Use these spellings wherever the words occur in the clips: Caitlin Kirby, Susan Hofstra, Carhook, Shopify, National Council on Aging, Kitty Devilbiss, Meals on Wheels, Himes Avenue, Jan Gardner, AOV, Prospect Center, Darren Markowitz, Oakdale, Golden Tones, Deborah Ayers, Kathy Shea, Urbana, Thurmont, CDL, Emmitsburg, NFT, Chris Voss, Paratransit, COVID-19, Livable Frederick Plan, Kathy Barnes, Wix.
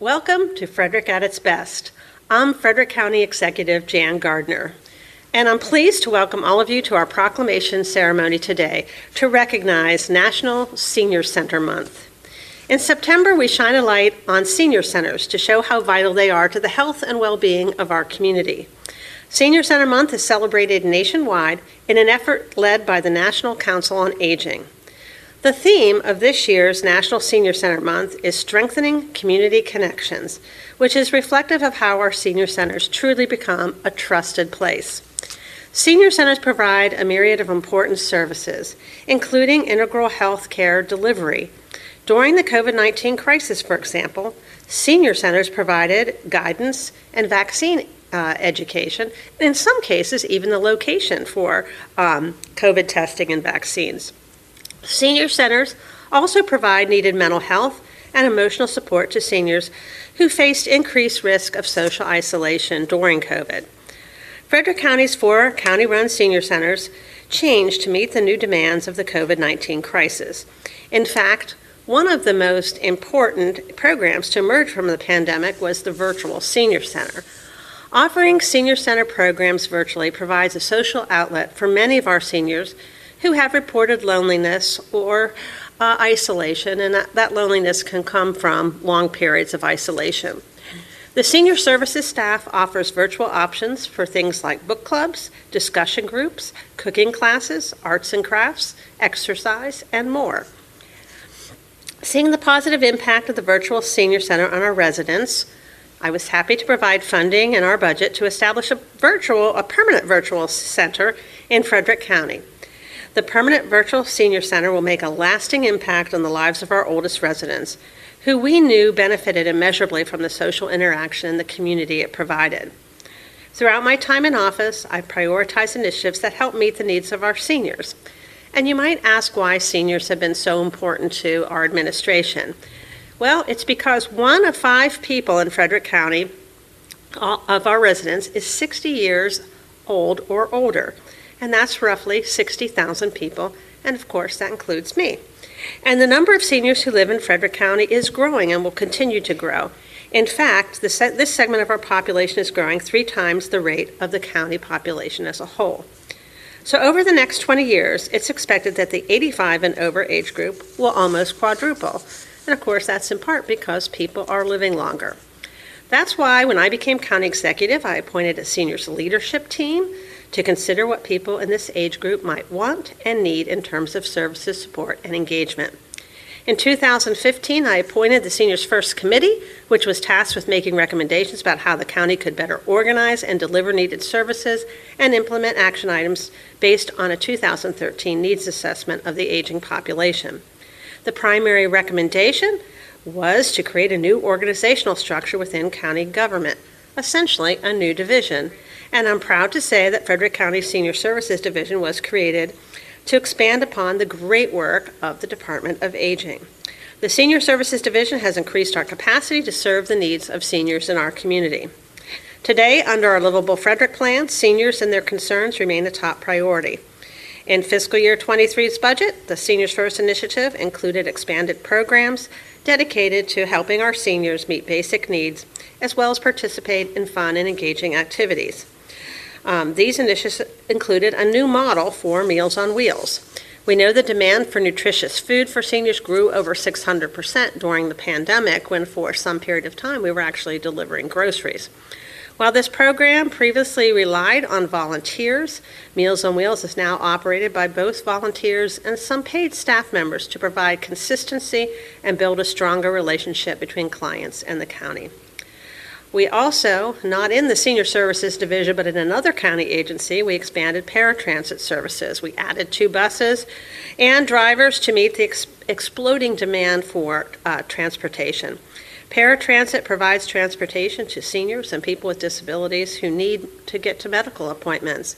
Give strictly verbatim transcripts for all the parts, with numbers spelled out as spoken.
Welcome to Frederick at its Best. I'm Frederick County Executive Jan Gardner, and I'm pleased to welcome all of you to our proclamation ceremony today to recognize National Senior Center Month. In September, we shine a light on senior centers to show how vital they are to the health and well-being of our community. Senior Center Month is celebrated nationwide in an effort led by the National Council on Aging. The theme of this year's National Senior Center Month is Strengthening Community Connections, which is reflective of how our senior centers truly become a trusted place. Senior centers provide a myriad of important services, including integral health care delivery. During the COVID nineteen crisis, for example, senior centers provided guidance and vaccine uh, education, and in some cases, even the location for um, COVID testing and vaccines. Senior centers also provide needed mental health and emotional support to seniors who faced increased risk of social isolation during COVID. Frederick County's four county-run senior centers changed to meet the new demands of the COVID nineteen crisis. In fact, one of the most important programs to emerge from the pandemic was the virtual senior center. Offering senior center programs virtually provides a social outlet for many of our seniors who have reported loneliness or uh, isolation, and that, that loneliness can come from long periods of isolation. The senior services staff offers virtual options for things like book clubs, discussion groups, cooking classes, arts and crafts, exercise, and more. Seeing the positive impact of the virtual senior center on our residents, I was happy to provide funding in our budget to establish a virtual, a permanent virtual center in Frederick County. The permanent virtual senior center will make a lasting impact on the lives of our oldest residents, who we knew benefited immeasurably from the social interaction and the community it provided. Throughout my time in office, I've prioritized initiatives that help meet the needs of our seniors. And you might ask why seniors have been so important to our administration. Well, it's because one of five people in Frederick County of our residents is sixty years old or older. And that's roughly sixty thousand people, and of course that includes me. And the number of seniors who live in Frederick County is growing and will continue to grow. In fact, this segment of our population is growing three times the rate of the county population as a whole. So over the next twenty years, it's expected that the eighty-five and over age group will almost quadruple. And of course, that's in part because people are living longer. That's why when I became county executive, I appointed a seniors leadership team to consider what people in this age group might want and need in terms of services, support, and engagement. In two thousand fifteen, I appointed the Seniors First Committee, which was tasked with making recommendations about how the county could better organize and deliver needed services and implement action items based on a two thousand thirteen needs assessment of the aging population. The primary recommendation was to create a new organizational structure within county government, essentially a new division. And I'm proud to say that Frederick County Senior Services Division was created to expand upon the great work of the Department of Aging. The Senior Services Division has increased our capacity to serve the needs of seniors in our community. Today, under our Livable Frederick Plan, seniors and their concerns remain a top priority. In fiscal year twenty-three's budget, the Seniors First Initiative included expanded programs dedicated to helping our seniors meet basic needs, as well as participate in fun and engaging activities. Um, these initiatives included a new model for Meals on Wheels. We know the demand for nutritious food for seniors grew over six hundred percent during the pandemic, when for some period of time we were actually delivering groceries. While this program previously relied on volunteers, Meals on Wheels is now operated by both volunteers and some paid staff members to provide consistency and build a stronger relationship between clients and the county. We also, not in the Senior Services Division, but in another county agency, we expanded paratransit services. We added two buses and drivers to meet the ex- exploding demand for uh, transportation. Paratransit provides transportation to seniors and people with disabilities who need to get to medical appointments,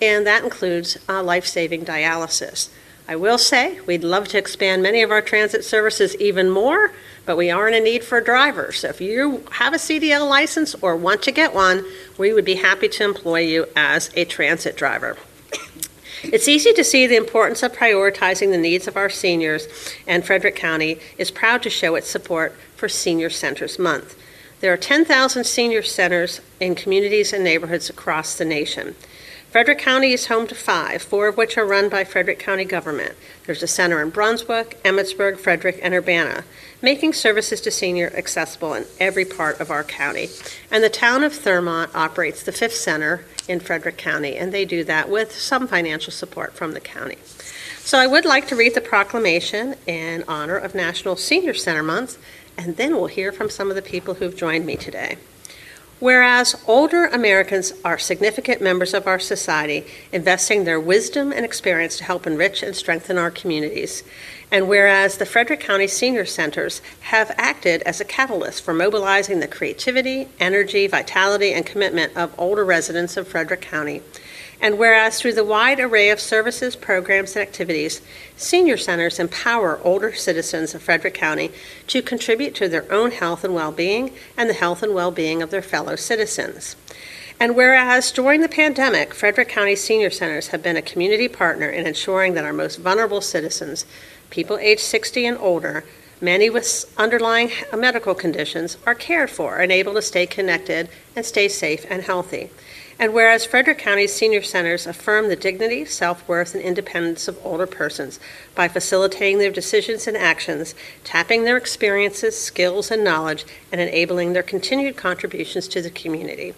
and that includes uh, life-saving dialysis. I will say we'd love to expand many of our transit services even more, but we are in a need for drivers. So if you have a C D L license or want to get one, we would be happy to employ you as a transit driver. It's easy to see the importance of prioritizing the needs of our seniors, and Frederick County is proud to show its support for Senior Centers Month. There are ten thousand senior centers in communities and neighborhoods across the nation. Frederick County is home to five, four of which are run by Frederick County government. There's a center in Brunswick, Emmitsburg, Frederick, and Urbana, making services to senior accessible in every part of our county. And the town of Thurmont operates the fifth center in Frederick County, and they do that with some financial support from the county. So I would like to read the proclamation in honor of National Senior Center Month, and then we'll hear from some of the people who've joined me today. Whereas older Americans are significant members of our society, investing their wisdom and experience to help enrich and strengthen our communities. And whereas the Frederick County Senior Centers have acted as a catalyst for mobilizing the creativity, energy, vitality, and commitment of older residents of Frederick County. And whereas through the wide array of services, programs, and activities, senior centers empower older citizens of Frederick County to contribute to their own health and well-being and the health and well-being of their fellow citizens. And whereas during the pandemic, Frederick County Senior Centers have been a community partner in ensuring that our most vulnerable citizens, people aged sixty and older, many with underlying medical conditions, are cared for and able to stay connected and stay safe and healthy. And whereas Frederick County Senior Centers affirm the dignity, self-worth, and independence of older persons by facilitating their decisions and actions, tapping their experiences, skills, and knowledge, and enabling their continued contributions to the community.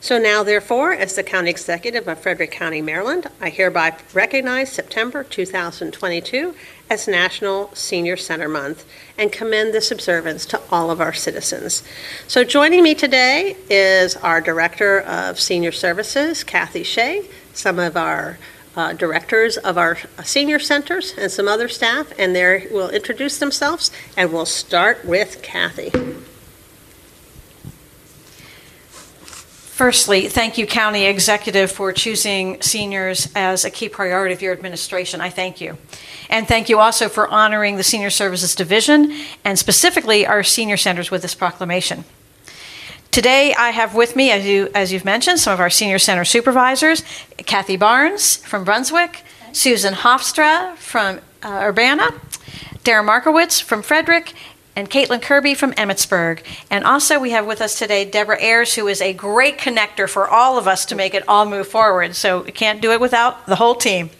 So now, therefore, as the County Executive of Frederick County, Maryland, I hereby recognize September two thousand twenty-two as National Senior Center Month and commend this observance to all of our citizens. So joining me today is our Director of Senior Services, Kathy Shea, some of our uh, directors of our senior centers, and some other staff, and they will introduce themselves, and we'll start with Kathy. Firstly, thank you, County Executive, for choosing seniors as a key priority of your administration. I thank you. And thank you also for honoring the Senior Services Division and specifically our senior centers with this proclamation. Today, I have with me, as, you, as you've mentioned, some of our senior center supervisors, Kathy Barnes from Brunswick, Susan Hofstra from uh, Urbana, Darren Markowitz from Frederick, and Caitlin Kirby from Emmitsburg. And also we have with us today Deborah Ayers, who is a great connector for all of us to make it all move forward. So we can't do it without the whole team.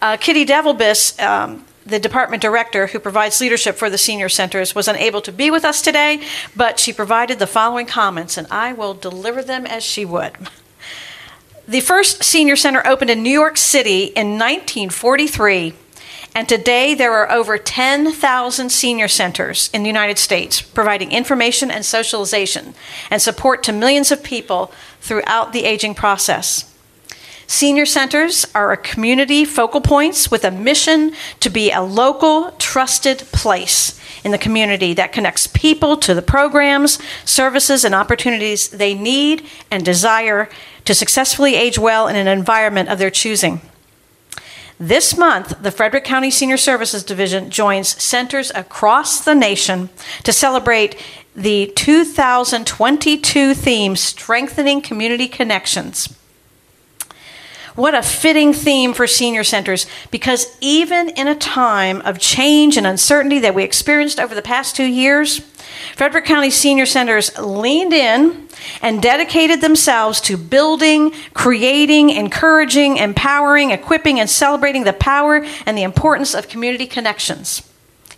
Uh, Kitty Devilbiss, um, the department director who provides leadership for the senior centers, was unable to be with us today, but she provided the following comments, and I will deliver them as she would. The first senior center opened in New York City in nineteen forty-three. And today, there are over ten thousand senior centers in the United States providing information and socialization and support to millions of people throughout the aging process. Senior centers are a community focal points with a mission to be a local, trusted place in the community that connects people to the programs, services, and opportunities they need and desire to successfully age well in an environment of their choosing. This month, the Frederick County Senior Services Division joins centers across the nation to celebrate the two thousand twenty-two theme, Strengthening Community Connections. What a fitting theme for senior centers, because even in a time of change and uncertainty that we experienced over the past two years, Frederick County Senior Centers leaned in and dedicated themselves to building, creating, encouraging, empowering, equipping, and celebrating the power and the importance of community connections.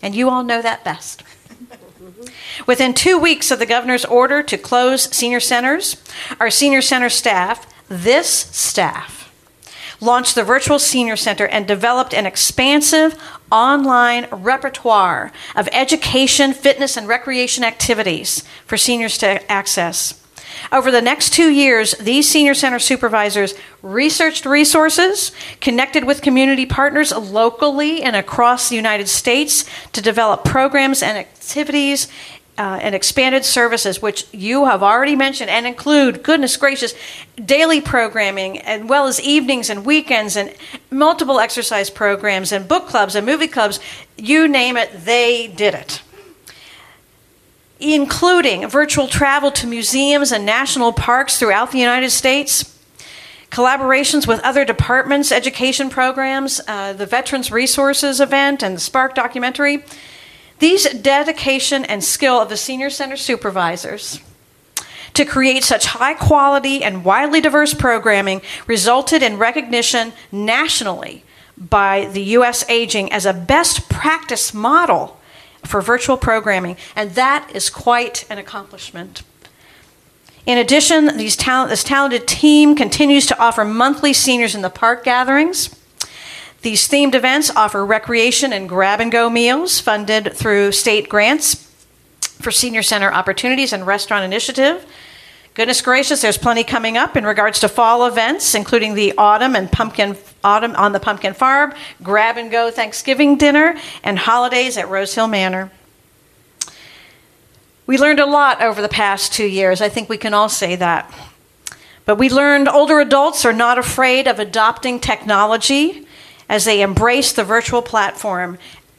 And you all know that best. Within two weeks of the governor's order to close senior centers, our senior center staff, this staff, launched the virtual senior center and developed an expansive online repertoire of education, fitness, and recreation activities for seniors to access. Over the next two years, these senior center supervisors researched resources, connected with community partners locally and across the United States to develop programs and activities Uh, and expanded services, which you have already mentioned, and include, goodness gracious, daily programming, as well as evenings and weekends and multiple exercise programs and book clubs and movie clubs. You name it, they did it. Including virtual travel to museums and national parks throughout the United States, Collaborations with other departments, education programs, uh, the Veterans Resources event, and the Spark documentary. These dedication and skill of the Senior Center supervisors to create such high quality and widely diverse programming resulted in recognition nationally by the U S Aging as a best practice model for virtual programming, and that is quite an accomplishment. In addition, these talent, this talented team continues to offer monthly Seniors in the Park gatherings. These themed events offer recreation and grab-and-go meals funded through state grants for Senior Center Opportunities and Restaurant Initiative. Goodness gracious, there's plenty coming up in regards to fall events, including the Autumn and Pumpkin Autumn on the Pumpkin Farm, grab-and-go Thanksgiving dinner, and holidays at Rose Hill Manor. We learned a lot over the past two years. I think we can all say that. But we learned older adults are not afraid of adopting technology as they embrace the virtual platform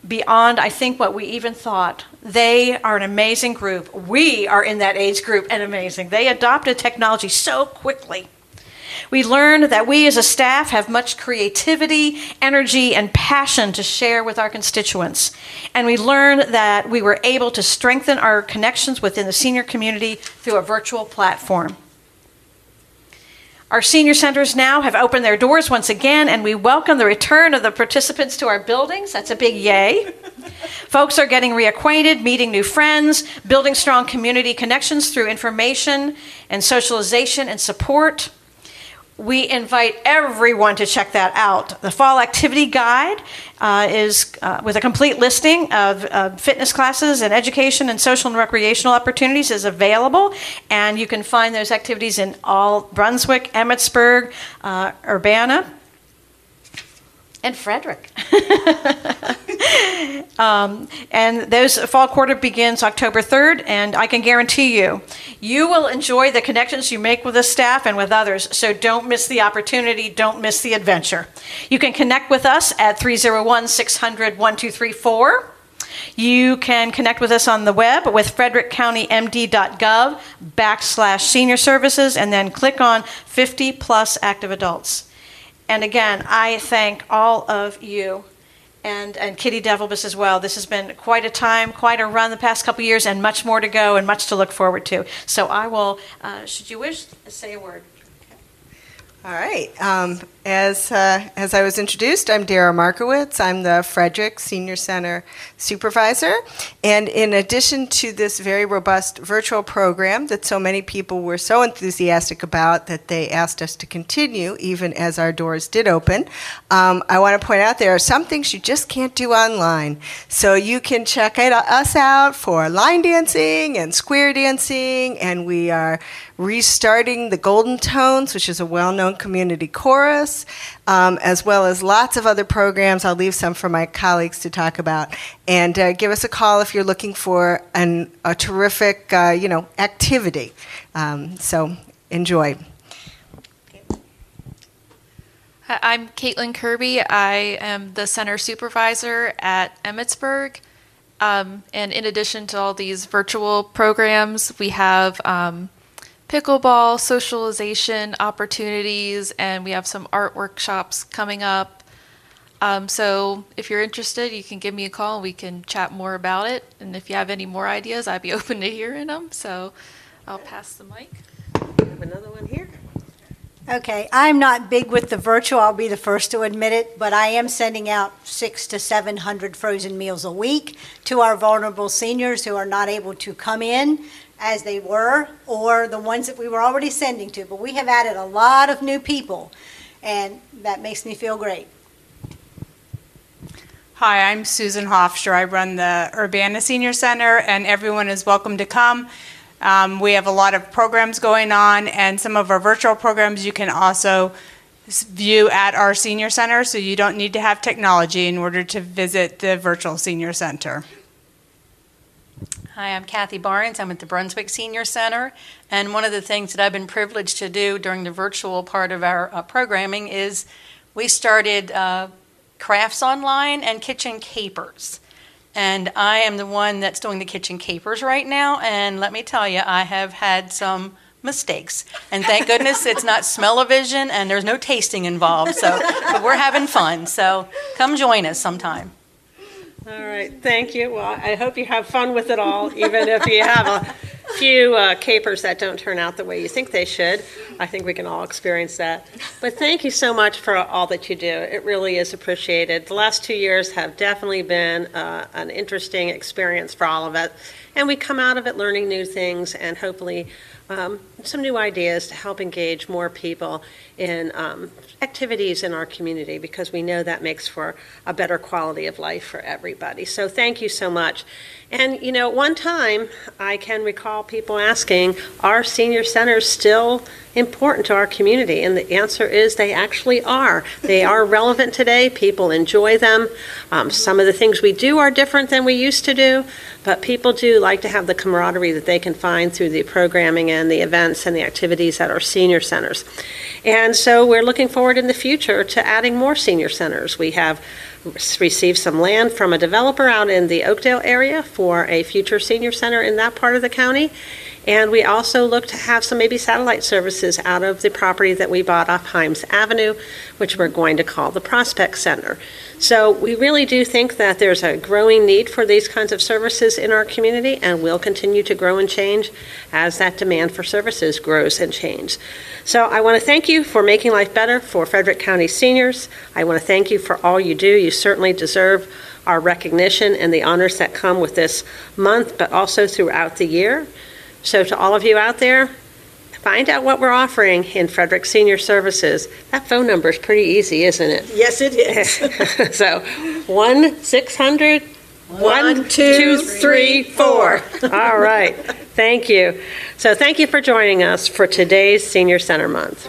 beyond, I think, what we even thought. They are an amazing group. We are in that age group and amazing. They adopted technology so quickly. We learned that we as a staff have much creativity, energy, and passion to share with our constituents. And we learned that we were able to strengthen our connections within the senior community through a virtual platform. Our senior centers now have opened their doors once again, and we welcome the return of the participants to our buildings. That's a big yay. Folks are getting reacquainted, meeting new friends, building strong community connections through information and socialization and support. We invite everyone to check that out. The Fall Activity Guide uh, is uh, with a complete listing of uh, fitness classes and education and social and recreational opportunities is available, and you can find those activities in all Brunswick, Emmitsburg, uh, Urbana, and Frederick. um, and those fall quarter begins October third, and I can guarantee you, you will enjoy the connections you make with the staff and with others, so don't miss the opportunity, don't miss the adventure. You can connect with us at three oh one, six hundred, twelve thirty-four. You can connect with us on the web with frederick county m d dot gov backslash senior services, and then click on fifty plus active adults. And again, I thank all of you and, and Kitty Devilbiss as well. This has been quite a time, quite a run the past couple years, and much more to go and much to look forward to. So I will, uh, should you wish, say a word. All right. Um, as, uh, as I was introduced, I'm Darren Markowitz. I'm the Frederick Senior Center Supervisor. And in addition to this very robust virtual program that so many people were so enthusiastic about that they asked us to continue, even as our doors did open, um, I want to point out there are some things you just can't do online. So you can check us out for line dancing and square dancing, and we are restarting the Golden Tones, which is a well-known community chorus, um, as well as lots of other programs. I'll leave some for my colleagues to talk about. And uh, give us a call if you're looking for an, a terrific, uh, you know, activity. Um, so enjoy. Hi, I'm Caitlin Kirby. I am the center supervisor at Emmitsburg. Um, and in addition to all these virtual programs, we have Um, pickleball, socialization opportunities, and we have some art workshops coming up. Um, so if you're interested, you can give me a call and we can chat more about it. And if you have any more ideas, I'd be open to hearing them. So I'll pass the mic. We have another one here. Okay, I'm not big with the virtual, I'll be the first to admit it, but I am sending out six to seven hundred frozen meals a week to our vulnerable seniors who are not able to come in as they were, or the ones that we were already sending to, but we have added a lot of new people, and that makes me feel great. Hi, I'm Susan Hofstra. I run the Urbana Senior Center, and everyone is welcome to come. Um, we have a lot of programs going on, and some of our virtual programs you can also view at our senior center, so you don't need to have technology in order to visit the virtual senior center. Hi, I'm Kathy Barnes. I'm at the Brunswick Senior Center, and one of the things that I've been privileged to do during the virtual part of our uh, programming is we started uh, crafts online and kitchen capers, and I am the one that's doing the kitchen capers right now, and let me tell you, I have had some mistakes. And thank goodness it's not smell-o-vision and there's no tasting involved. So but we're having fun. So come join us sometime. All right. Thank you. Well, I hope you have fun with it all, even if you have a few uh, capers that don't turn out the way you think they should. I think we can all experience that. But thank you so much for all that you do. It really is appreciated. The last two years have definitely been uh, an interesting experience for all of us. And we come out of it learning new things and hopefully um, some new ideas to help engage more people in um, activities in our community, because we know that makes for a better quality of life for everybody. So thank you so much. And you know, at one time I can recall people asking, are senior centers still important to our community? And the answer is they actually are. They are relevant today. People enjoy them. Um, some of the things we do are different than we used to do, but people do like to have the camaraderie that they can find through the programming and the events and the activities at our senior centers. And so we're looking forward in the future to adding more senior centers. We have received some land from a developer out in the Oakdale area for a future senior center in that part of the county. And we also look to have some maybe satellite services out of the property that we bought off Himes Avenue, which we're going to call the Prospect Center. So we really do think that there's a growing need for these kinds of services in our community, and will continue to grow and change as that demand for services grows and changes. So I want to thank you for making life better for Frederick County seniors. I want to thank you for all you do. You certainly deserve our recognition and the honors that come with this month, but also throughout the year. So to all of you out there, find out what we're offering in Frederick Senior Services. That phone number is pretty easy, isn't it? Yes, it is. So one six hundred one two three four. All right. Thank you. So thank you for joining us for today's Senior Center Month.